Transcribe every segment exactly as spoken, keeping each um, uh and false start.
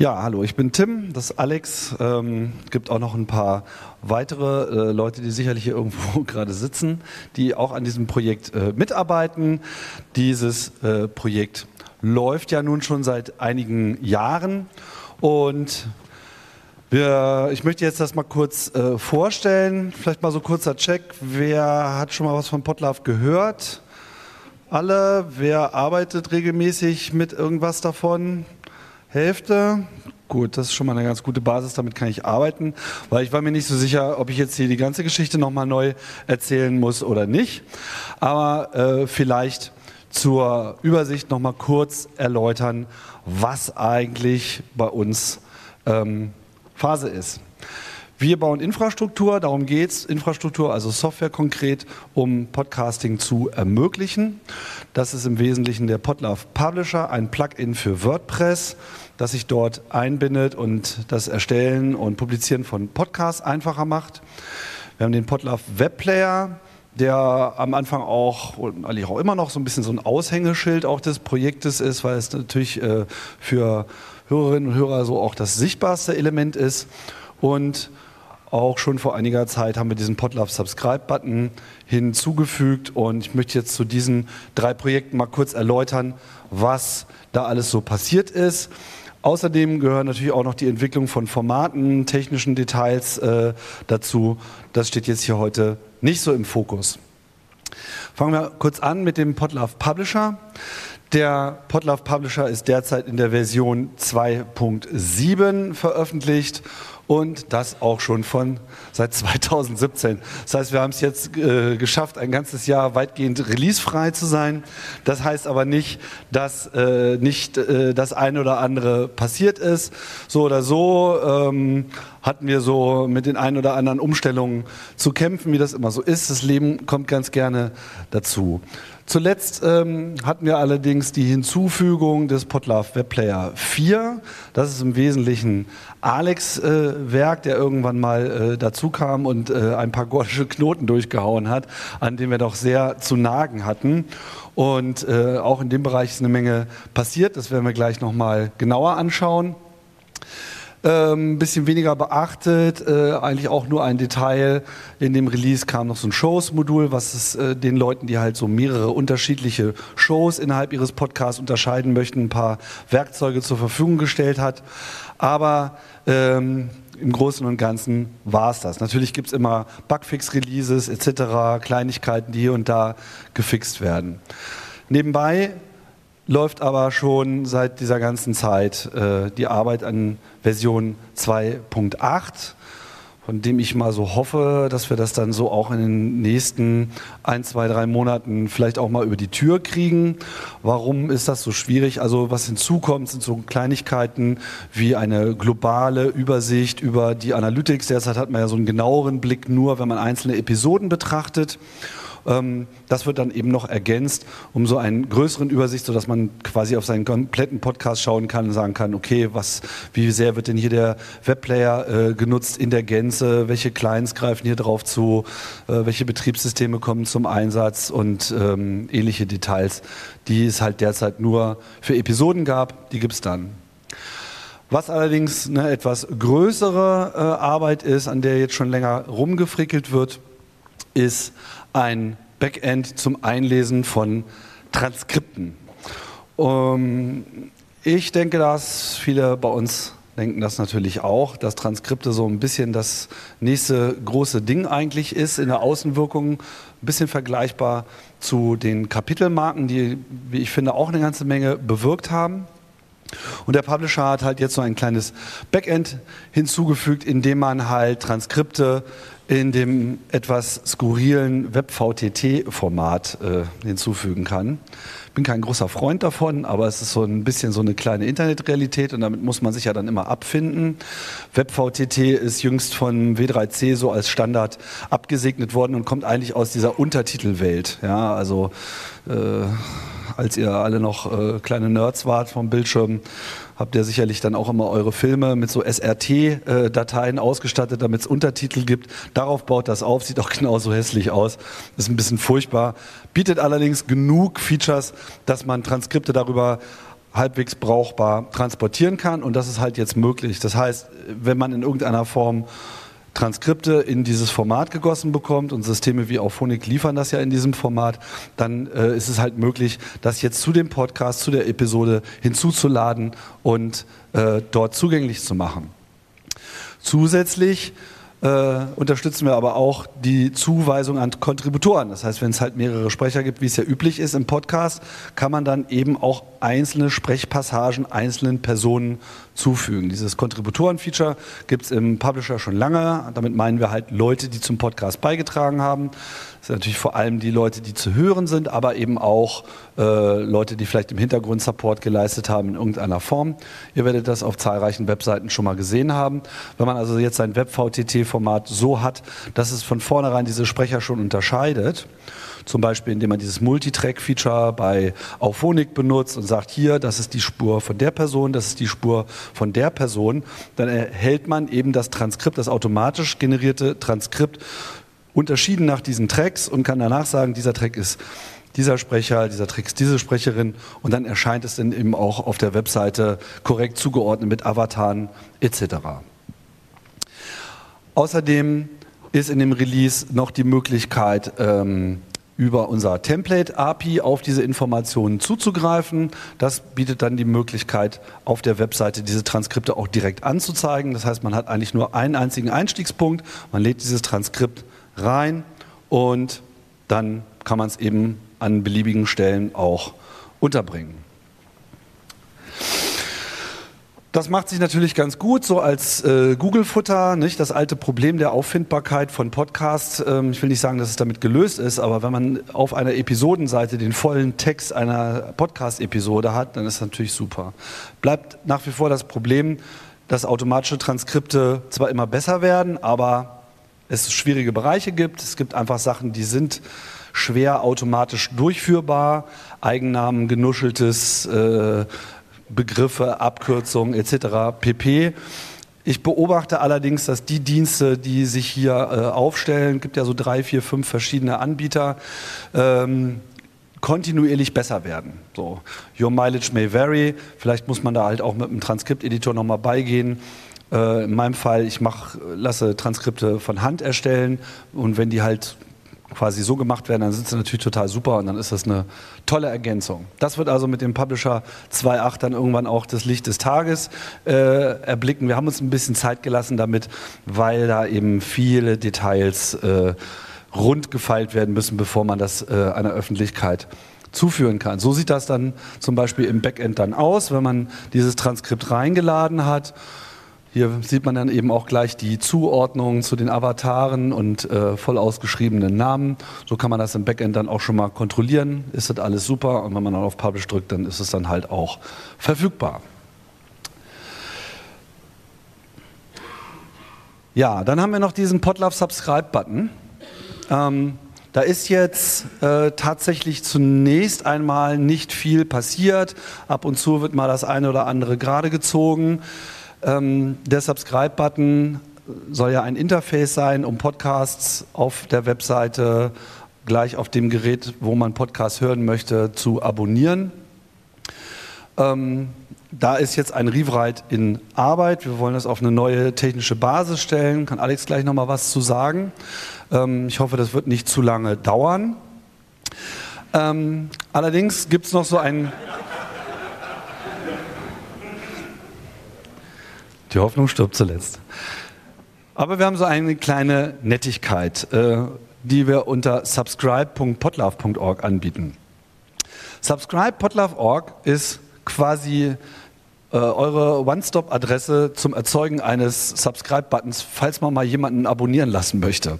Ja, hallo, ich bin Tim, das ist Alex. Es ähm, gibt auch noch ein paar weitere äh, Leute, die sicherlich hier irgendwo gerade sitzen, die auch an diesem Projekt äh, mitarbeiten. Dieses äh, Projekt läuft ja nun schon seit einigen Jahren und wir, ich möchte jetzt das mal kurz äh, vorstellen. Vielleicht mal so kurzer Check. Wer hat schon mal was von Podlove gehört? Alle? Wer arbeitet regelmäßig mit irgendwas davon? Hälfte. Gut, das ist schon mal eine ganz gute Basis, damit kann ich arbeiten, weil ich war mir nicht so sicher, ob ich jetzt hier die ganze Geschichte nochmal neu erzählen muss oder nicht. Aber äh, vielleicht zur Übersicht nochmal kurz erläutern, was eigentlich bei uns ähm, Phase ist. Wir bauen Infrastruktur, darum geht es, Infrastruktur, also Software konkret, um Podcasting zu ermöglichen. Das ist im Wesentlichen der Podlove Publisher, ein Plugin für WordPress, das sich dort einbindet und das Erstellen und Publizieren von Podcasts einfacher macht. Wir haben den Podlove Webplayer, der am Anfang auch und eigentlich auch immer noch so ein bisschen so ein Aushängeschild auch des Projektes ist, weil es natürlich äh, für Hörerinnen und Hörer so auch das sichtbarste Element ist. Und auch schon vor einiger Zeit haben wir diesen Podlove Subscribe Button hinzugefügt und ich möchte jetzt zu diesen drei Projekten mal kurz erläutern, was da alles so passiert ist. Außerdem gehören natürlich auch noch die Entwicklung von Formaten, technischen Details äh, dazu. Das steht jetzt hier heute nicht so im Fokus. Fangen wir kurz an mit dem Podlove Publisher. Der Podlove Publisher ist derzeit in der Version zwei Punkt sieben veröffentlicht und das auch schon von seit zweitausendsiebzehn. Das heißt, wir haben es jetzt äh, geschafft, ein ganzes Jahr weitgehend releasefrei zu sein. Das heißt aber nicht, dass äh, nicht äh, das eine oder andere passiert ist. So oder so ähm, hatten wir so mit den ein oder anderen Umstellungen zu kämpfen, wie das immer so ist. Das Leben kommt ganz gerne dazu. Zuletzt ähm, hatten wir allerdings die Hinzufügung des Podlove Webplayer vier. Das ist im Wesentlichen Alex äh, Werk, der irgendwann mal äh, dazu kam und äh, ein paar gordische Knoten durchgehauen hat, an dem wir doch sehr zu nagen hatten. Und äh, auch in dem Bereich ist eine Menge passiert. Das werden wir gleich nochmal genauer anschauen. Ein ähm, bisschen weniger beachtet, äh, eigentlich auch nur ein Detail. In dem Release kam noch so ein Shows-Modul, was es äh, den Leuten, die halt so mehrere unterschiedliche Shows innerhalb ihres Podcasts unterscheiden möchten, ein paar Werkzeuge zur Verfügung gestellt hat. Aber ähm, im Großen und Ganzen war es das. Natürlich gibt es immer Bugfix-Releases et cetera, Kleinigkeiten, die hier und da gefixt werden. Nebenbei läuft aber schon seit dieser ganzen Zeit äh, die Arbeit an Version zwei Punkt acht, von dem ich mal so hoffe, dass wir das dann so auch in den nächsten ein, zwei, drei Monaten vielleicht auch mal über die Tür kriegen. Warum ist das so schwierig? Also was hinzukommt, sind so Kleinigkeiten wie eine globale Übersicht über die Analytics. Derzeit hat man ja so einen genaueren Blick nur, wenn man einzelne Episoden betrachtet. Das wird dann eben noch ergänzt, um so einen größeren Übersicht, sodass man quasi auf seinen kompletten Podcast schauen kann und sagen kann, okay, was, wie sehr wird denn hier der Webplayer äh, genutzt in der Gänze, welche Clients greifen hier drauf zu, äh, welche Betriebssysteme kommen zum Einsatz und ähm, ähnliche Details, die es halt derzeit nur für Episoden gab, die gibt es dann. Was allerdings eine etwas größere äh, Arbeit ist, an der jetzt schon länger rumgefrickelt wird, ist ein Backend zum Einlesen von Transkripten. Ähm, ich denke, dass viele bei uns denken das natürlich auch, dass Transkripte so ein bisschen das nächste große Ding eigentlich ist, in der Außenwirkung ein bisschen vergleichbar zu den Kapitelmarken, die, wie ich finde, auch eine ganze Menge bewirkt haben. Und der Publisher hat halt jetzt so ein kleines Backend hinzugefügt, in dem man halt Transkripte in dem etwas skurrilen Web V T T-Format äh, hinzufügen kann. Ich bin kein großer Freund davon, aber es ist so ein bisschen so eine kleine Internetrealität und damit muss man sich ja dann immer abfinden. Web V T T ist jüngst von W drei C so als Standard abgesegnet worden und kommt eigentlich aus dieser Untertitelwelt. Ja, also äh, als ihr alle noch äh, kleine Nerds wart vom Bildschirm, habt ihr sicherlich dann auch immer eure Filme mit so S R T-Dateien ausgestattet, damit es Untertitel gibt. Darauf baut das auf, sieht auch genauso hässlich aus, ist ein bisschen furchtbar, bietet allerdings genug Features, dass man Transkripte darüber halbwegs brauchbar transportieren kann, und das ist halt jetzt möglich. Das heißt, wenn man in irgendeiner Form Transkripte in dieses Format gegossen bekommt, und Systeme wie Auphonic liefern das ja in diesem Format, dann äh, ist es halt möglich, das jetzt zu dem Podcast, zu der Episode hinzuzuladen und äh, dort zugänglich zu machen. Zusätzlich Äh, unterstützen wir aber auch die Zuweisung an Kontributoren. Das heißt, wenn es halt mehrere Sprecher gibt, wie es ja üblich ist im Podcast, kann man dann eben auch einzelne Sprechpassagen einzelnen Personen zufügen. Dieses Kontributoren-Feature gibt es im Publisher schon lange. Damit meinen wir halt Leute, die zum Podcast beigetragen haben. Das sind natürlich vor allem die Leute, die zu hören sind, aber eben auch äh, Leute, die vielleicht im Hintergrund Support geleistet haben in irgendeiner Form. Ihr werdet das auf zahlreichen Webseiten schon mal gesehen haben. Wenn man also jetzt sein Web V T T-Format so hat, dass es von vornherein diese Sprecher schon unterscheidet, zum Beispiel indem man dieses Multitrack-Feature bei Auphonic benutzt und sagt, hier, das ist die Spur von der Person, das ist die Spur von der Person, dann erhält man eben das Transkript, das automatisch generierte Transkript, unterschieden nach diesen Tracks, und kann danach sagen, dieser Track ist dieser Sprecher, dieser Track ist diese Sprecherin, und dann erscheint es dann eben auch auf der Webseite korrekt zugeordnet mit Avataren et cetera. Außerdem ist in dem Release noch die Möglichkeit, ähm, über unser Template A P I auf diese Informationen zuzugreifen. Das bietet dann die Möglichkeit, auf der Webseite diese Transkripte auch direkt anzuzeigen. Das heißt, man hat eigentlich nur einen einzigen Einstiegspunkt, man lädt dieses Transkript rein und dann kann man es eben an beliebigen Stellen auch unterbringen. Das macht sich natürlich ganz gut, so als äh, Google-Futter, nicht? Das alte Problem der Auffindbarkeit von Podcasts. Ähm, ich will nicht sagen, dass es damit gelöst ist, aber wenn man auf einer Episodenseite den vollen Text einer Podcast-Episode hat, dann ist das natürlich super. Bleibt nach wie vor das Problem, dass automatische Transkripte zwar immer besser werden, aber es schwierige Bereiche gibt. Es gibt einfach Sachen, die sind schwer automatisch durchführbar. Eigennamen, genuscheltes äh, Begriffe, Abkürzungen et cetera pp. Ich beobachte allerdings, dass die Dienste, die sich hier äh, aufstellen, es gibt ja so drei, vier, fünf verschiedene Anbieter, ähm, kontinuierlich besser werden. So, your mileage may vary, vielleicht muss man da halt auch mit einem Transkripteditor nochmal beigehen. Äh, in meinem Fall, ich mach, lasse Transkripte von Hand erstellen, und wenn die halt quasi so gemacht werden, dann sind sie natürlich total super, und dann ist das eine tolle Ergänzung. Das wird also mit dem Publisher zwei Punkt acht dann irgendwann auch das Licht des Tages äh, erblicken. Wir haben uns ein bisschen Zeit gelassen damit, weil da eben viele Details äh, rund gefeilt werden müssen, bevor man das äh, einer Öffentlichkeit zuführen kann. So sieht das dann zum Beispiel im Backend dann aus, wenn man dieses Transkript reingeladen hat. Hier sieht man dann eben auch gleich die Zuordnung zu den Avataren und äh, voll ausgeschriebenen Namen. So kann man das im Backend dann auch schon mal kontrollieren. Ist das alles super? Und wenn man dann auf Publish drückt, dann ist es dann halt auch verfügbar. Ja, dann haben wir noch diesen Podlove Subscribe Button. Ähm, Da ist jetzt äh, tatsächlich zunächst einmal nicht viel passiert. Ab und zu wird mal das eine oder andere gerade gezogen. Ähm, der Subscribe-Button soll ja ein Interface sein, um Podcasts auf der Webseite gleich auf dem Gerät, wo man Podcasts hören möchte, zu abonnieren. Ähm, da ist jetzt ein Rewrite in Arbeit. Wir wollen das auf eine neue technische Basis stellen. Kann Alex gleich noch mal was zu sagen. Ähm, ich hoffe, das wird nicht zu lange dauern. Ähm, allerdings gibt es noch so ein... Die Hoffnung stirbt zuletzt. Aber wir haben so eine kleine Nettigkeit, äh, die wir unter subscribe punkt podlove punkt org anbieten. subscribe punkt podlove punkt org ist quasi äh, eure One-Stop-Adresse zum Erzeugen eines Subscribe-Buttons, falls man mal jemanden abonnieren lassen möchte.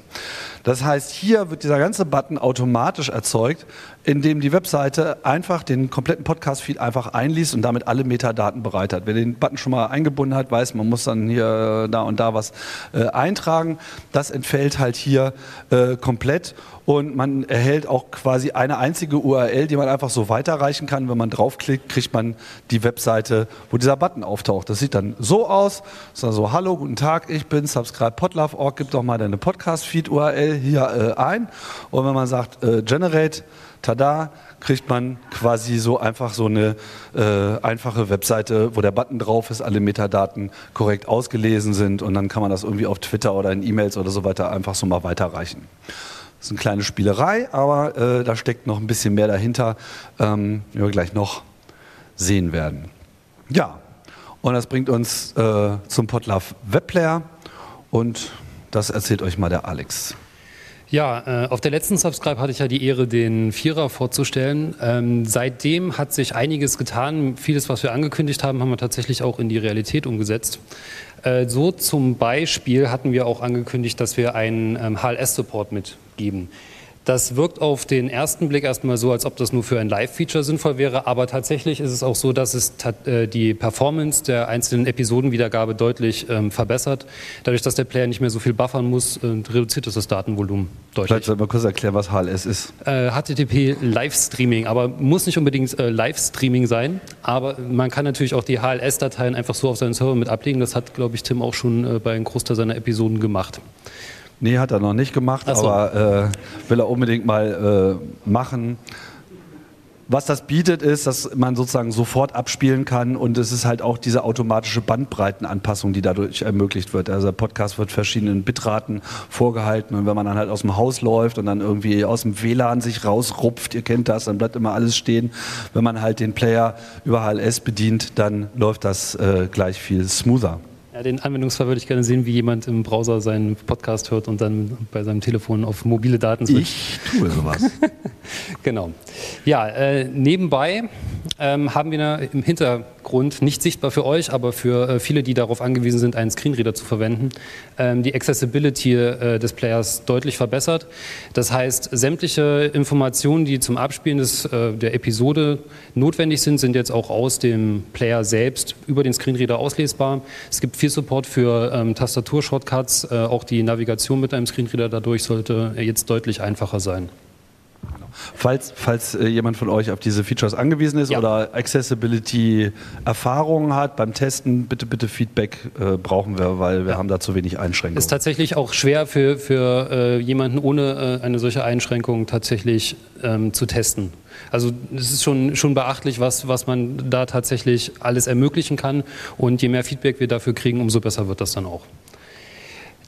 Das heißt, hier wird dieser ganze Button automatisch erzeugt, indem die Webseite einfach den kompletten Podcast-Feed einfach einliest und damit alle Metadaten bereit hat. Wer den Button schon mal eingebunden hat, weiß, man muss dann hier da und da was äh, eintragen. Das entfällt halt hier äh, komplett, und man erhält auch quasi eine einzige U R L, die man einfach so weiterreichen kann. Wenn man draufklickt, kriegt man die Webseite, wo dieser Button auftaucht. Das sieht dann so aus. Das ist also, hallo, guten Tag, ich bin subscribe punkt podlove punkt org, gib doch mal deine Podcast-Feed-U R L hier äh, ein und wenn man sagt äh, Generate, tada, kriegt man quasi so einfach so eine äh, einfache Webseite, wo der Button drauf ist, alle Metadaten korrekt ausgelesen sind und dann kann man das irgendwie auf Twitter oder in E-Mails oder so weiter einfach so mal weiterreichen. Das ist eine kleine Spielerei, aber äh, da steckt noch ein bisschen mehr dahinter, ähm, wie wir gleich noch sehen werden. Ja, und das bringt uns äh, zum Podlove Webplayer und das erzählt euch mal der Alex. Ja, äh, auf der letzten Subscribe hatte ich ja die Ehre, den Vierer vorzustellen. Ähm, seitdem hat sich einiges getan. Vieles, was wir angekündigt haben, haben wir tatsächlich auch in die Realität umgesetzt. Äh, so zum Beispiel hatten wir auch angekündigt, dass wir einen ähm, H L S-Support mitgeben. Das wirkt auf den ersten Blick erstmal so, als ob das nur für ein Live-Feature sinnvoll wäre, aber tatsächlich ist es auch so, dass es die Performance der einzelnen Episodenwiedergabe deutlich ähm, verbessert. Dadurch, dass der Player nicht mehr so viel buffern muss, äh, reduziert es das Datenvolumen deutlich. Vielleicht soll man kurz erklären, was H L S ist. Äh, H T T P-Live-Streaming, aber muss nicht unbedingt äh, Live-Streaming sein, aber man kann natürlich auch die H L S-Dateien einfach so auf seinen Server mit ablegen. Das hat, glaube ich, Tim auch schon äh, bei einem Großteil seiner Episoden gemacht. Nee, hat er noch nicht gemacht, so. aber äh, will er unbedingt mal äh, machen. Was das bietet, ist, dass man sozusagen sofort abspielen kann und es ist halt auch diese automatische Bandbreitenanpassung, die dadurch ermöglicht wird. Also der Podcast wird verschiedenen Bitraten vorgehalten und wenn man dann halt aus dem Haus läuft und dann irgendwie aus dem W L A N sich rausrupft, ihr kennt das, dann bleibt immer alles stehen. Wenn man halt den Player über H L S bedient, dann läuft das äh, gleich viel smoother. Den Anwendungsfall würde ich gerne sehen, wie jemand im Browser seinen Podcast hört und dann bei seinem Telefon auf mobile Daten switcht. Ich tue sowas. Genau. Ja, äh, nebenbei ähm, haben wir im Hintergrund, nicht sichtbar für euch, aber für äh, viele, die darauf angewiesen sind, einen Screenreader zu verwenden, ähm, die Accessibility äh, des Players deutlich verbessert. Das heißt, sämtliche Informationen, die zum Abspielen des, äh, der Episode notwendig sind, sind jetzt auch aus dem Player selbst über den Screenreader auslesbar. Es gibt viel Support für ähm, Tastaturshortcuts, äh, auch die Navigation mit einem Screenreader dadurch sollte jetzt deutlich einfacher sein. Falls, falls äh, jemand von euch auf diese Features angewiesen ist, ja, oder Accessibility-Erfahrungen hat beim Testen, bitte, bitte Feedback äh, brauchen wir, weil wir ja. haben da zu wenig Einschränkungen. Ist tatsächlich auch schwer für, für äh, jemanden ohne äh, eine solche Einschränkung tatsächlich ähm, zu testen. Also es ist schon, schon beachtlich, was, was man da tatsächlich alles ermöglichen kann und je mehr Feedback wir dafür kriegen, umso besser wird das dann auch.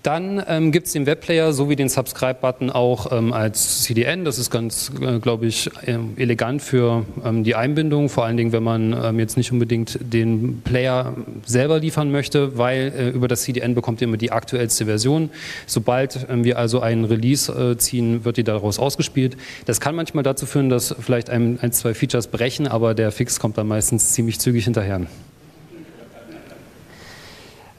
Dann ähm, gibt es den Webplayer sowie den Subscribe-Button auch ähm, als C D N. Das ist ganz, äh, glaube ich, äh, elegant für ähm, die Einbindung, vor allen Dingen, wenn man ähm, jetzt nicht unbedingt den Player selber liefern möchte, weil äh, über das C D N bekommt ihr immer die aktuellste Version. Sobald ähm, wir also einen Release äh, ziehen, wird die daraus ausgespielt. Das kann manchmal dazu führen, dass vielleicht ein, ein, zwei Features brechen, aber der Fix kommt dann meistens ziemlich zügig hinterher.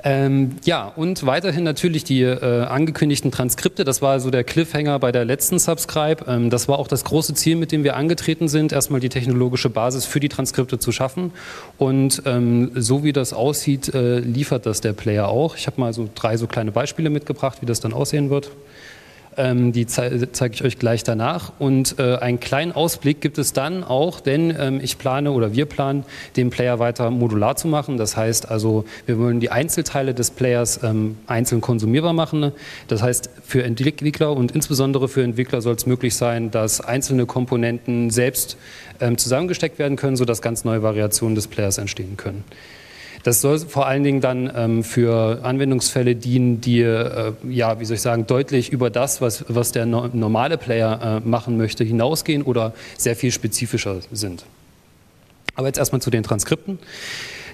Ähm, ja, und weiterhin natürlich die äh, angekündigten Transkripte. Das war also der Cliffhanger bei der letzten Subscribe. Ähm, das war auch das große Ziel, mit dem wir angetreten sind, erstmal die technologische Basis für die Transkripte zu schaffen. Und ähm, so wie das aussieht, äh, liefert das der Player auch. Ich habe mal so drei so kleine Beispiele mitgebracht, wie das dann aussehen wird. Ähm, die ze- zeige ich euch gleich danach. Und äh, einen kleinen Ausblick gibt es dann auch, denn ähm, ich plane oder wir planen, den Player weiter modular zu machen. Das heißt also, wir wollen die Einzelteile des Players ähm, einzeln konsumierbar machen. Das heißt, für Entwickler und insbesondere für Entwickler soll es möglich sein, dass einzelne Komponenten selbst ähm, zusammengesteckt werden können, sodass ganz neue Variationen des Players entstehen können. Das soll vor allen Dingen dann ähm, für Anwendungsfälle dienen, die, äh, ja, wie soll ich sagen, deutlich über das, was, was der no- normale Player äh, machen möchte, hinausgehen oder sehr viel spezifischer sind. Aber jetzt erstmal zu den Transkripten.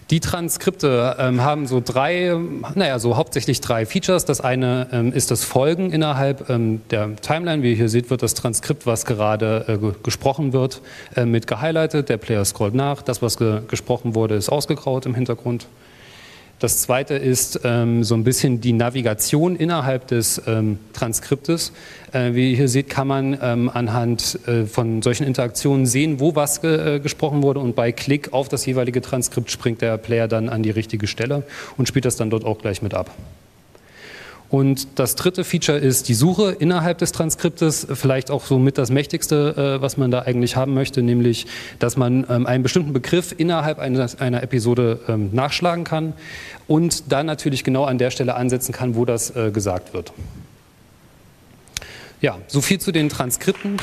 Die Transkripte ähm, haben so drei, naja, so hauptsächlich drei Features. Das eine ähm, ist das Folgen innerhalb ähm, der Timeline. Wie ihr hier seht, wird das Transkript, was gerade äh, ge- gesprochen wird, äh, mit gehighlightet. Der Player scrollt nach. Das, was ge- gesprochen wurde, ist ausgegraut im Hintergrund. Das zweite ist ähm, so ein bisschen die Navigation innerhalb des ähm, Transkriptes. Äh, wie ihr hier seht, kann man ähm, anhand äh, von solchen Interaktionen sehen, wo was ge- äh, gesprochen wurde und bei Klick auf das jeweilige Transkript springt der Player dann an die richtige Stelle und spielt das dann dort auch gleich mit ab. Und das dritte Feature ist die Suche innerhalb des Transkriptes, vielleicht auch so mit das Mächtigste, was man da eigentlich haben möchte, nämlich, dass man einen bestimmten Begriff innerhalb einer Episode nachschlagen kann und dann natürlich genau an der Stelle ansetzen kann, wo das gesagt wird. Ja, so viel zu den Transkripten.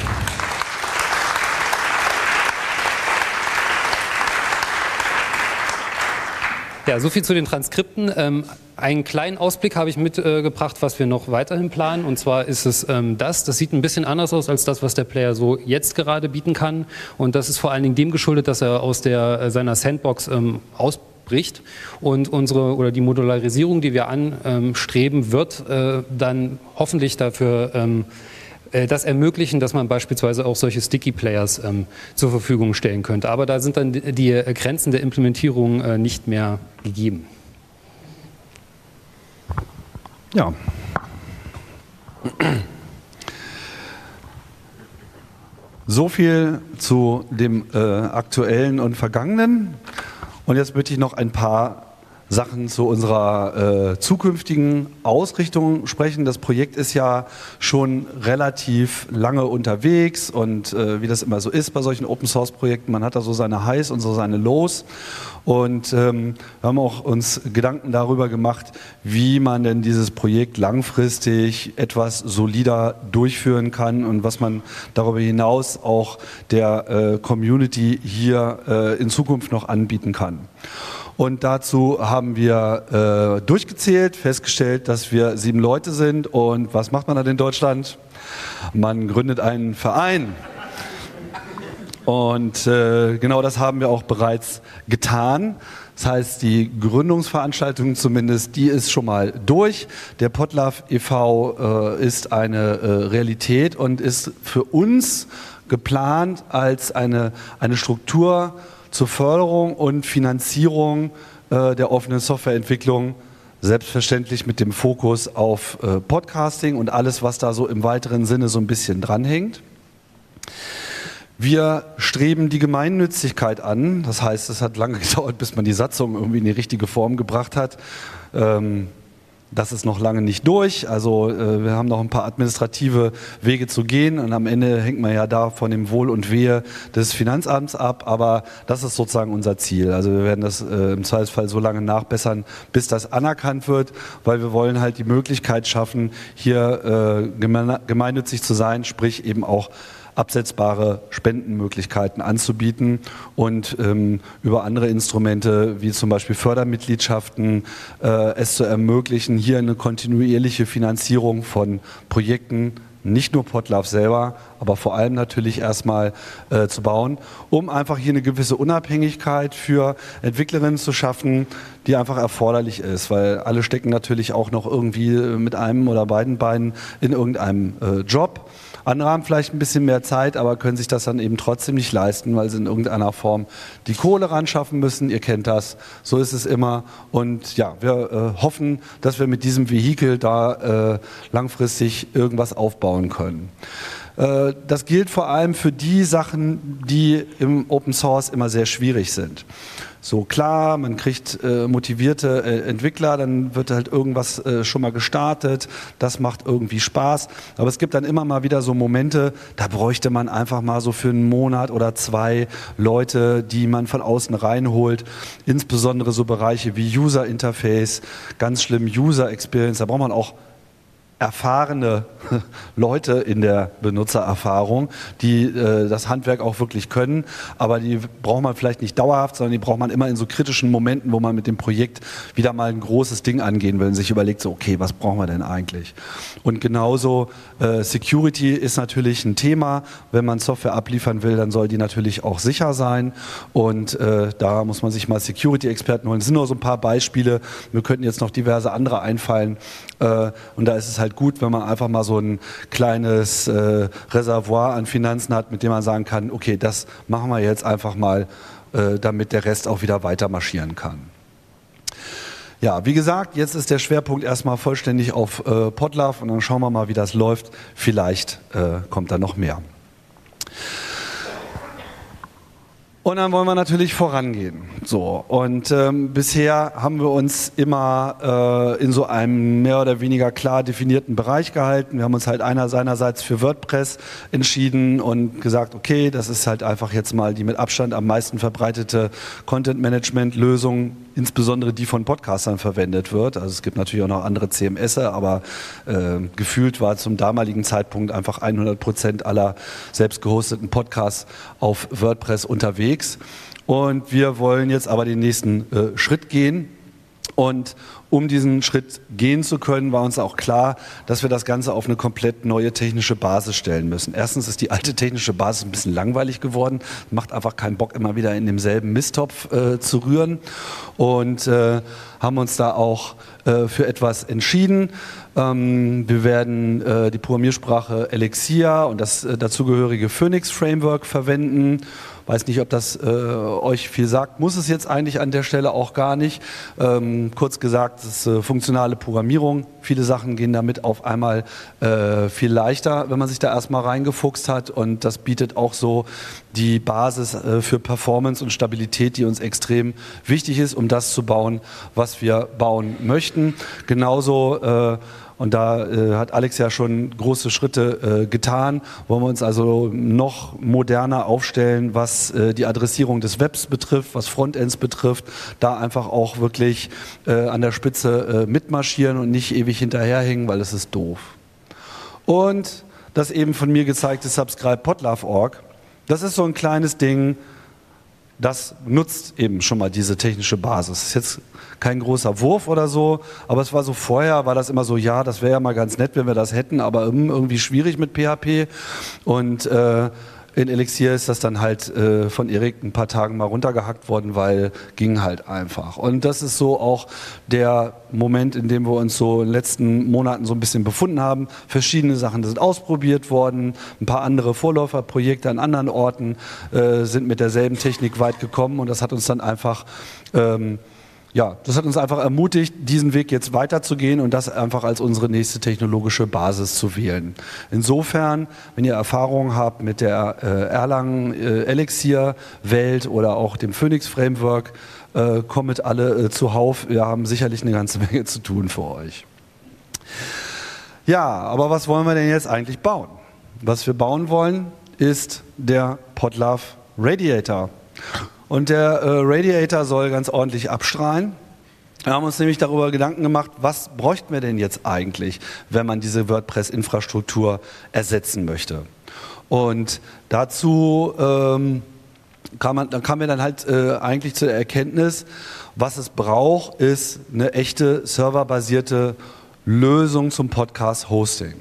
Ja, so viel zu den Transkripten. Ähm, einen kleinen Ausblick habe ich mitgebracht, äh, was wir noch weiterhin planen. Und zwar ist es ähm, das. Das sieht ein bisschen anders aus als das, was der Player so jetzt gerade bieten kann. Und das ist vor allen Dingen dem geschuldet, dass er aus der, äh, seiner Sandbox ähm, ausbricht. Und unsere oder die Modularisierung, die wir anstreben, wird äh, dann hoffentlich dafür ähm, das ermöglichen, dass man beispielsweise auch solche Sticky-Players ähm, zur Verfügung stellen könnte. Aber da sind dann die Grenzen der Implementierung äh, nicht mehr gegeben. Ja. So viel zu dem äh, aktuellen und vergangenen. Und jetzt möchte ich noch ein paar Sachen zu unserer äh, zukünftigen Ausrichtung sprechen. Das Projekt ist ja schon relativ lange unterwegs und äh, wie das immer so ist bei solchen Open-Source-Projekten, man hat da so seine Highs und so seine Lows. Und ähm, wir haben auch uns Gedanken darüber gemacht, wie man denn dieses Projekt langfristig etwas solider durchführen kann und was man darüber hinaus auch der äh, Community hier äh, in Zukunft noch anbieten kann. Und dazu haben wir äh, durchgezählt, festgestellt, dass wir sieben Leute sind. Und was macht man dann in Deutschland? Man gründet einen Verein. Und äh, genau das haben wir auch bereits getan. Das heißt, die Gründungsveranstaltung zumindest, die ist schon mal durch. Der Podlove e V äh, ist eine äh, Realität und ist für uns geplant als eine, eine Struktur zur Förderung und Finanzierung äh, der offenen Softwareentwicklung, selbstverständlich mit dem Fokus auf äh, Podcasting und alles, was da so im weiteren Sinne so ein bisschen dranhängt. Wir streben die Gemeinnützigkeit an, das heißt, es hat lange gedauert, bis man die Satzung irgendwie in die richtige Form gebracht hat. Ähm, Das ist noch lange nicht durch, also äh, wir haben noch ein paar administrative Wege zu gehen und am Ende hängt man ja da von dem Wohl und Wehe des Finanzamts ab, aber das ist sozusagen unser Ziel. Also wir werden das äh, im Zweifelsfall so lange nachbessern, bis das anerkannt wird, weil wir wollen halt die Möglichkeit schaffen, hier äh, geme- gemeinnützig zu sein, sprich eben auch absetzbare Spendenmöglichkeiten anzubieten und ähm, über andere Instrumente wie zum Beispiel Fördermitgliedschaften äh, es zu ermöglichen, hier eine kontinuierliche Finanzierung von Projekten, nicht nur Podlove selber, aber vor allem natürlich erstmal äh, zu bauen, um einfach hier eine gewisse Unabhängigkeit für Entwicklerinnen zu schaffen, die einfach erforderlich ist, weil alle stecken natürlich auch noch irgendwie mit einem oder beiden Beinen in irgendeinem äh, Job. Andere haben vielleicht ein bisschen mehr Zeit, aber können sich das dann eben trotzdem nicht leisten, weil sie in irgendeiner Form die Kohle ran schaffen müssen. Ihr kennt das, so ist es immer. Und ja, wir äh, hoffen, dass wir mit diesem Vehikel da äh, langfristig irgendwas aufbauen können. Äh, das gilt vor allem für die Sachen, die im Open Source immer sehr schwierig sind. So klar, man kriegt äh, motivierte äh, Entwickler, dann wird halt irgendwas äh, schon mal gestartet, das macht irgendwie Spaß, aber es gibt dann immer mal wieder so Momente, da bräuchte man einfach mal so für einen Monat oder zwei Leute, die man von außen reinholt, insbesondere so Bereiche wie User Interface, ganz schlimm User Experience, da braucht man auch erfahrene Leute in der Benutzererfahrung, die äh, das Handwerk auch wirklich können, aber die braucht man vielleicht nicht dauerhaft, sondern die braucht man immer in so kritischen Momenten, wo man mit dem Projekt wieder mal ein großes Ding angehen will und sich überlegt, so, okay, was brauchen wir denn eigentlich? Und genauso äh, Security ist natürlich ein Thema, wenn man Software abliefern will, dann soll die natürlich auch sicher sein und äh, da muss man sich mal Security-Experten holen. Das sind nur so ein paar Beispiele, wir könnten jetzt noch diverse andere einfallen äh, und da ist es halt gut, wenn man einfach mal so ein kleines äh, Reservoir an Finanzen hat, mit dem man sagen kann, okay, das machen wir jetzt einfach mal, äh, damit der Rest auch wieder weiter marschieren kann. Ja, wie gesagt, jetzt ist der Schwerpunkt erstmal vollständig auf äh, Podlove und dann schauen wir mal, wie das läuft. Vielleicht äh, kommt da noch mehr. Und dann wollen wir natürlich vorangehen. So, und ähm, bisher haben wir uns immer äh, in so einem mehr oder weniger klar definierten Bereich gehalten. Wir haben uns halt einer seinerseits für WordPress entschieden und gesagt, okay, das ist halt einfach jetzt mal die mit Abstand am meisten verbreitete Content-Management-Lösung insbesondere die von Podcastern verwendet wird. Also es gibt natürlich auch noch andere C M S, aber äh, gefühlt war zum damaligen Zeitpunkt einfach hundert Prozent aller selbst gehosteten Podcasts auf WordPress unterwegs. Und wir wollen jetzt aber den nächsten äh, Schritt gehen. Und um diesen Schritt gehen zu können, war uns auch klar, dass wir das Ganze auf eine komplett neue technische Basis stellen müssen. Erstens ist die alte technische Basis ein bisschen langweilig geworden, macht einfach keinen Bock, immer wieder in demselben Misttopf äh, zu rühren, und äh, haben uns da auch äh, für etwas entschieden. Ähm, wir werden äh, die Programmiersprache Elixir und das äh, dazugehörige Phoenix Framework verwenden. Weiß nicht, ob das äh, euch viel sagt, muss es jetzt eigentlich an der Stelle auch gar nicht. Ähm, kurz gesagt, es ist äh, funktionale Programmierung. Viele Sachen gehen damit auf einmal äh, viel leichter, wenn man sich da erstmal reingefuchst hat. Und das bietet auch so die Basis äh, für Performance und Stabilität, die uns extrem wichtig ist, um das zu bauen, was wir bauen möchten. Genauso äh, Und da äh, hat Alex ja schon große Schritte äh, getan. Wollen wir uns also noch moderner aufstellen, was äh, die Adressierung des Webs betrifft, was Frontends betrifft. Da einfach auch wirklich äh, an der Spitze äh, mitmarschieren und nicht ewig hinterherhängen, weil das ist doof. Und das eben von mir gezeigte Subscribe Podlove Punkt org, das ist so ein kleines Ding, das nutzt eben schon mal diese technische Basis. Das ist jetzt kein großer Wurf oder so, aber es war so, vorher war das immer so, ja, das wäre ja mal ganz nett, wenn wir das hätten, aber irgendwie schwierig mit P H P. Und äh, in Elixir ist das dann halt äh, von Erik ein paar Tagen mal runtergehackt worden, weil ging halt einfach. Und das ist so auch der Moment, in dem wir uns so in den letzten Monaten so ein bisschen befunden haben. Verschiedene Sachen sind ausprobiert worden, ein paar andere Vorläuferprojekte an anderen Orten äh, sind mit derselben Technik weit gekommen, und das hat uns dann einfach ähm, ja, das hat uns einfach ermutigt, diesen Weg jetzt weiterzugehen und das einfach als unsere nächste technologische Basis zu wählen. Insofern, wenn ihr Erfahrungen habt mit der äh, Erlang äh, Elixir Welt oder auch dem Phoenix Framework, äh, kommt alle äh, zuhauf. Wir haben sicherlich eine ganze Menge zu tun für euch. Ja, aber was wollen wir denn jetzt eigentlich bauen? Was wir bauen wollen, ist der Podlove Radiator. Und der äh, Radiator soll ganz ordentlich abstrahlen. Wir haben uns nämlich darüber Gedanken gemacht, was bräuchten wir denn jetzt eigentlich, wenn man diese WordPress-Infrastruktur ersetzen möchte. Und dazu ähm, kam, man, kam mir dann halt äh, eigentlich zu der Erkenntnis, was es braucht, ist eine echte serverbasierte Lösung zum Podcast-Hosting.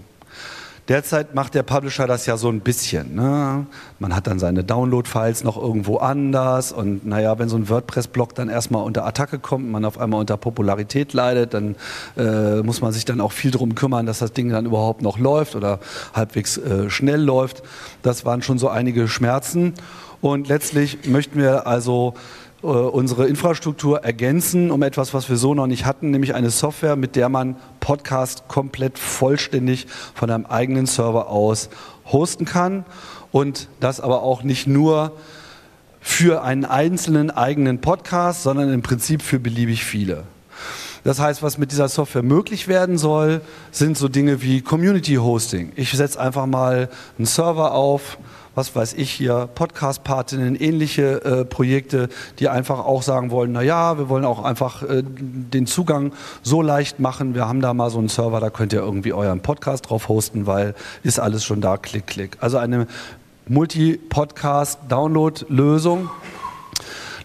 Derzeit macht der Publisher das ja so ein bisschen, ne? Man hat dann seine Download-Files noch irgendwo anders, und naja, wenn so ein WordPress-Blog dann erstmal unter Attacke kommt, man auf einmal unter Popularität leidet, dann äh, muss man sich dann auch viel drum kümmern, dass das Ding dann überhaupt noch läuft oder halbwegs äh, schnell läuft. Das waren schon so einige Schmerzen, und letztlich möchten wir also äh, unsere Infrastruktur ergänzen um etwas, was wir so noch nicht hatten, nämlich eine Software, mit der man Podcast komplett vollständig von einem eigenen Server aus hosten kann, und das aber auch nicht nur für einen einzelnen eigenen Podcast, sondern im Prinzip für beliebig viele. Das heißt, was mit dieser Software möglich werden soll, sind so Dinge wie Community Hosting. Ich setze einfach mal einen Server auf, was weiß ich hier, Podcast-Partinnen, ähnliche äh, Projekte, die einfach auch sagen wollen, naja, wir wollen auch einfach äh, den Zugang so leicht machen, wir haben da mal so einen Server, da könnt ihr irgendwie euren Podcast drauf hosten, weil ist alles schon da, klick, klick. Also eine Multi-Podcast-Download-Lösung.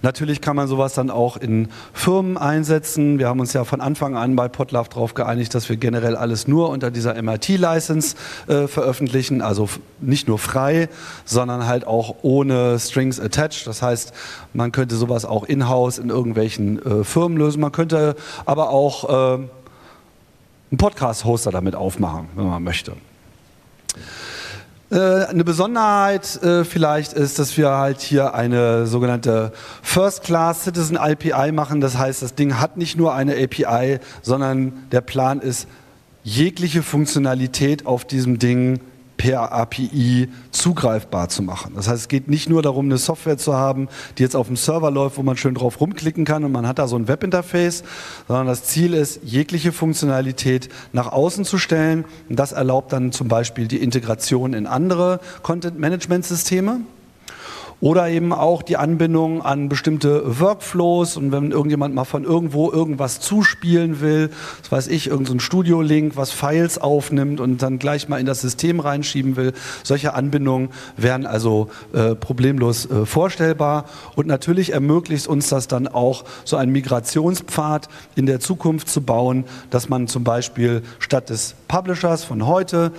Natürlich kann man sowas dann auch in Firmen einsetzen. Wir haben uns ja von Anfang an bei Podlove darauf geeinigt, dass wir generell alles nur unter dieser M I T License äh, veröffentlichen. Also nicht nur frei, sondern halt auch ohne Strings attached. Das heißt, man könnte sowas auch in-house in irgendwelchen äh, Firmen lösen. Man könnte aber auch äh, einen Podcast-Hoster damit aufmachen, wenn man möchte. Eine Besonderheit äh, vielleicht ist, dass wir halt hier eine sogenannte First-Class-Citizen-A P I machen. Das heißt, das Ding hat nicht nur eine A P I, sondern der Plan ist, jegliche Funktionalität auf diesem Ding per A P I zugreifbar zu machen. Das heißt, es geht nicht nur darum, eine Software zu haben, die jetzt auf dem Server läuft, wo man schön drauf rumklicken kann und man hat da so ein Webinterface, sondern das Ziel ist, jegliche Funktionalität nach außen zu stellen. Und das erlaubt dann zum Beispiel die Integration in andere Content-Management-Systeme. Oder eben auch die Anbindung an bestimmte Workflows, und wenn irgendjemand mal von irgendwo irgendwas zuspielen will, das weiß ich, irgend so ein Studio-Link, was Files aufnimmt und dann gleich mal in das System reinschieben will. Solche Anbindungen wären also äh, problemlos äh, vorstellbar, und natürlich ermöglicht uns das dann auch, so einen Migrationspfad in der Zukunft zu bauen, dass man zum Beispiel statt des Publishers von heute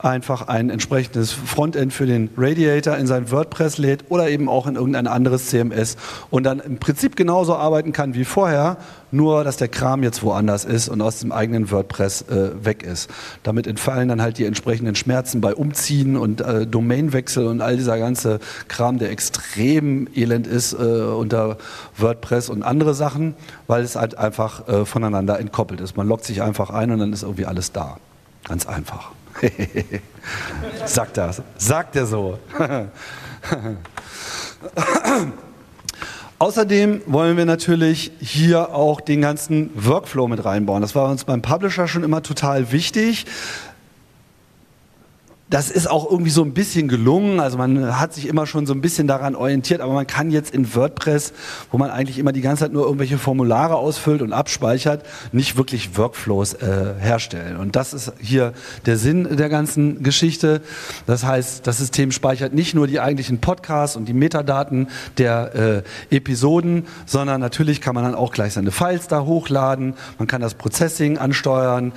einfach ein entsprechendes Frontend für den Radiator in sein WordPress lädt oder eben auch in irgendein anderes C M S und dann im Prinzip genauso arbeiten kann wie vorher, nur dass der Kram jetzt woanders ist und aus dem eigenen WordPress äh, weg ist. Damit entfallen dann halt die entsprechenden Schmerzen bei Umziehen und äh, Domainwechsel und all dieser ganze Kram, der extrem elend ist äh, unter WordPress und andere Sachen, weil es halt einfach äh, voneinander entkoppelt ist. Man loggt sich einfach ein und dann ist irgendwie alles da. Ganz einfach. Sagt das. Sagt er so. Außerdem wollen wir natürlich hier auch den ganzen Workflow mit reinbauen. Das war uns beim Publisher schon immer total wichtig. Das ist auch irgendwie so ein bisschen gelungen, also man hat sich immer schon so ein bisschen daran orientiert, aber man kann jetzt in WordPress, wo man eigentlich immer die ganze Zeit nur irgendwelche Formulare ausfüllt und abspeichert, nicht wirklich Workflows äh, herstellen. Und das ist hier der Sinn der ganzen Geschichte. Das heißt, das System speichert nicht nur die eigentlichen Podcasts und die Metadaten der äh, Episoden, sondern natürlich kann man dann auch gleich seine Files da hochladen, man kann das Processing ansteuern,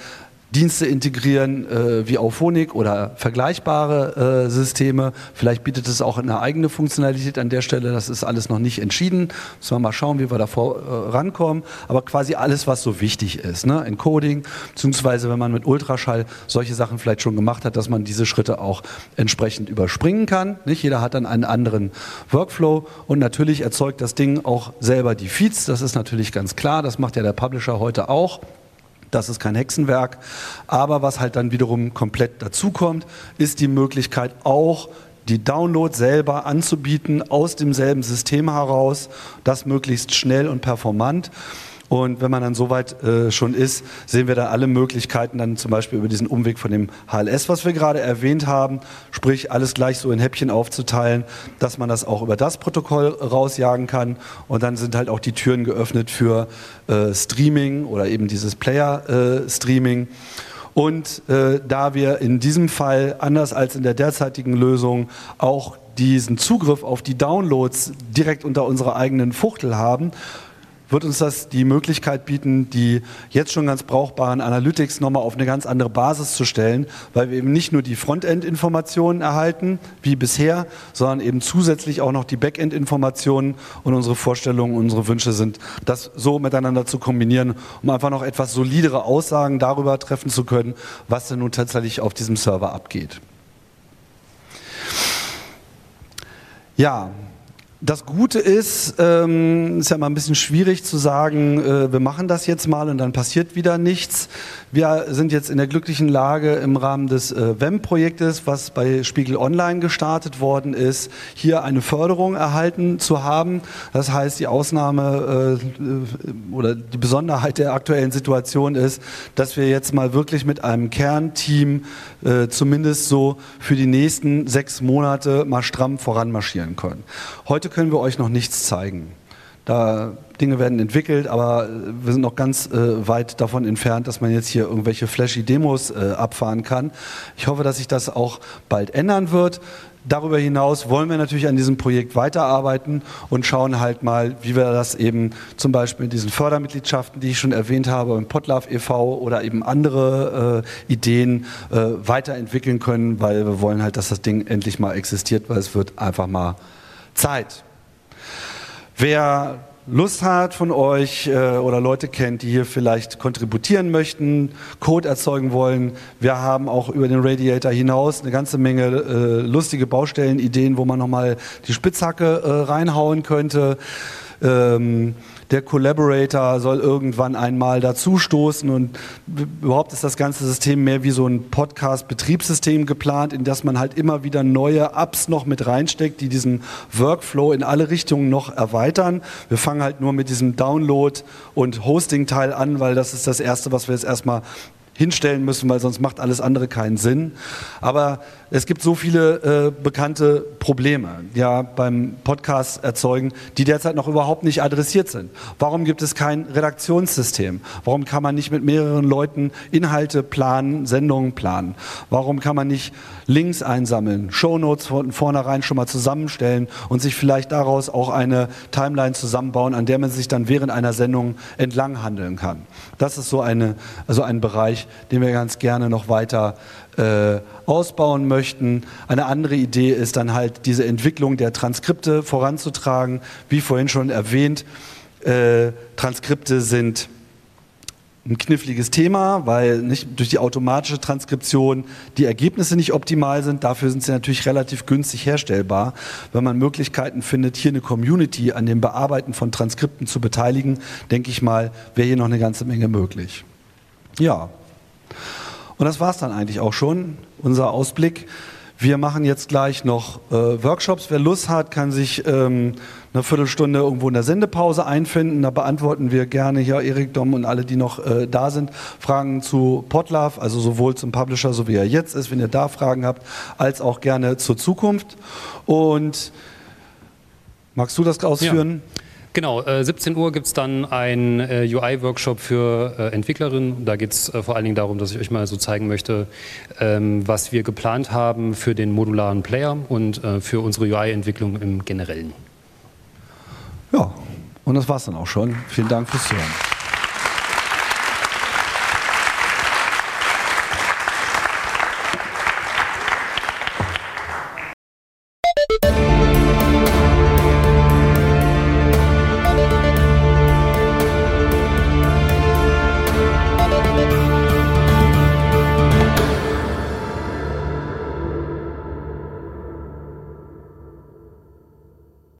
Dienste integrieren äh, wie Auphonic oder vergleichbare äh, Systeme. Vielleicht bietet es auch eine eigene Funktionalität an der Stelle. Das ist alles noch nicht entschieden. Müssen wir mal schauen, wie wir da vor, äh, rankommen. Aber quasi alles, was so wichtig ist. Ne? Encoding, beziehungsweise wenn man mit Ultraschall solche Sachen vielleicht schon gemacht hat, dass man diese Schritte auch entsprechend überspringen kann. Nicht? Jeder hat dann einen anderen Workflow. Und natürlich erzeugt das Ding auch selber die Feeds. Das ist natürlich ganz klar. Das macht ja der Publisher heute auch. Das ist kein Hexenwerk, aber was halt dann wiederum komplett dazukommt, ist die Möglichkeit, auch die Download selber anzubieten, aus demselben System heraus, das möglichst schnell und performant. Und wenn man dann soweit äh, schon ist, sehen wir dann alle Möglichkeiten, dann zum Beispiel über diesen Umweg von dem H L S, was wir gerade erwähnt haben, sprich alles gleich so in Häppchen aufzuteilen, dass man das auch über das Protokoll rausjagen kann. Und dann sind halt auch die Türen geöffnet für äh, Streaming oder eben dieses Player-Streaming. Äh, Und äh, da wir in diesem Fall, anders als in der derzeitigen Lösung, auch diesen Zugriff auf die Downloads direkt unter unserer eigenen Fuchtel haben, wird uns das die Möglichkeit bieten, die jetzt schon ganz brauchbaren Analytics nochmal auf eine ganz andere Basis zu stellen, weil wir eben nicht nur die Frontend-Informationen erhalten, wie bisher, sondern eben zusätzlich auch noch die Backend-Informationen, und unsere Vorstellungen, unsere Wünsche sind, das so miteinander zu kombinieren, um einfach noch etwas solidere Aussagen darüber treffen zu können, was denn nun tatsächlich auf diesem Server abgeht. Ja. Das Gute ist, ähm, ist ja mal ein bisschen schwierig zu sagen, äh, wir machen das jetzt mal und dann passiert wieder nichts. Wir sind jetzt in der glücklichen Lage, im Rahmen des äh, W E M-Projektes, was bei Spiegel Online gestartet worden ist, hier eine Förderung erhalten zu haben. Das heißt, die Ausnahme äh, oder die Besonderheit der aktuellen Situation ist, dass wir jetzt mal wirklich mit einem Kernteam äh, zumindest so für die nächsten sechs Monate mal stramm voranmarschieren können. Heute können wir euch noch nichts zeigen. Da Dinge werden entwickelt, aber wir sind noch ganz äh, weit davon entfernt, dass man jetzt hier irgendwelche flashy Demos äh, abfahren kann. Ich hoffe, dass sich das auch bald ändern wird. Darüber hinaus wollen wir natürlich an diesem Projekt weiterarbeiten und schauen halt mal, wie wir das eben zum Beispiel in diesen Fördermitgliedschaften, die ich schon erwähnt habe, im Podlove e V oder eben andere äh, Ideen äh, weiterentwickeln können, weil wir wollen halt, dass das Ding endlich mal existiert, weil es wird einfach mal Zeit. Wer Lust hat von euch äh, oder Leute kennt, die hier vielleicht kontributieren möchten, Code erzeugen wollen, wir haben auch über den Radiator hinaus eine ganze Menge äh, lustige Baustellen, Ideen, wo man nochmal die Spitzhacke äh, reinhauen könnte. Ähm, der Collaborator soll irgendwann einmal dazu stoßen, und überhaupt ist das ganze System mehr wie so ein Podcast-Betriebssystem geplant, in das man halt immer wieder neue Apps noch mit reinsteckt, die diesen Workflow in alle Richtungen noch erweitern. Wir fangen halt nur mit diesem Download- und Hosting-Teil an, weil das ist das Erste, was wir jetzt erstmal hinstellen müssen, weil sonst macht alles andere keinen Sinn. Aber es gibt so viele äh, bekannte Probleme, die ja beim Podcast erzeugen, die derzeit noch überhaupt nicht adressiert sind. Warum gibt es kein Redaktionssystem? Warum kann man nicht mit mehreren Leuten Inhalte planen, Sendungen planen? Warum kann man nicht Links einsammeln, Shownotes von vornherein schon mal zusammenstellen und sich vielleicht daraus auch eine Timeline zusammenbauen, an der man sich dann während einer Sendung entlang handeln kann? Das ist so eine, also ein Bereich, den wir ganz gerne noch weiter äh, ausbauen möchten. Eine andere Idee ist dann halt diese Entwicklung der Transkripte voranzutragen. Wie vorhin schon erwähnt, äh, Transkripte sind ein kniffliges Thema, weil nicht durch die automatische Transkription die Ergebnisse nicht optimal sind. Dafür sind sie natürlich relativ günstig herstellbar. Wenn man Möglichkeiten findet, hier eine Community an dem Bearbeiten von Transkripten zu beteiligen, denke ich mal, wäre hier noch eine ganze Menge möglich. Ja, und das war es dann eigentlich auch schon, unser Ausblick. Wir machen jetzt gleich noch äh, Workshops. Wer Lust hat, kann sich ähm, eine Viertelstunde irgendwo in der Sendepause einfinden. Da beantworten wir gerne hier Erik, Dom und alle, die noch äh, da sind, Fragen zu Podlove, also sowohl zum Publisher, so wie er jetzt ist, wenn ihr da Fragen habt, als auch gerne zur Zukunft. Und magst du das ausführen? Ja. Genau, äh, siebzehn Uhr gibt es dann einen äh, U I-Workshop für äh, Entwicklerinnen. Da geht es äh, vor allen Dingen darum, dass ich euch mal so zeigen möchte, ähm, was wir geplant haben für den modularen Player und äh, für unsere U I-Entwicklung im Generellen. Ja, und das war's dann auch schon. Vielen Dank fürs Zuhören.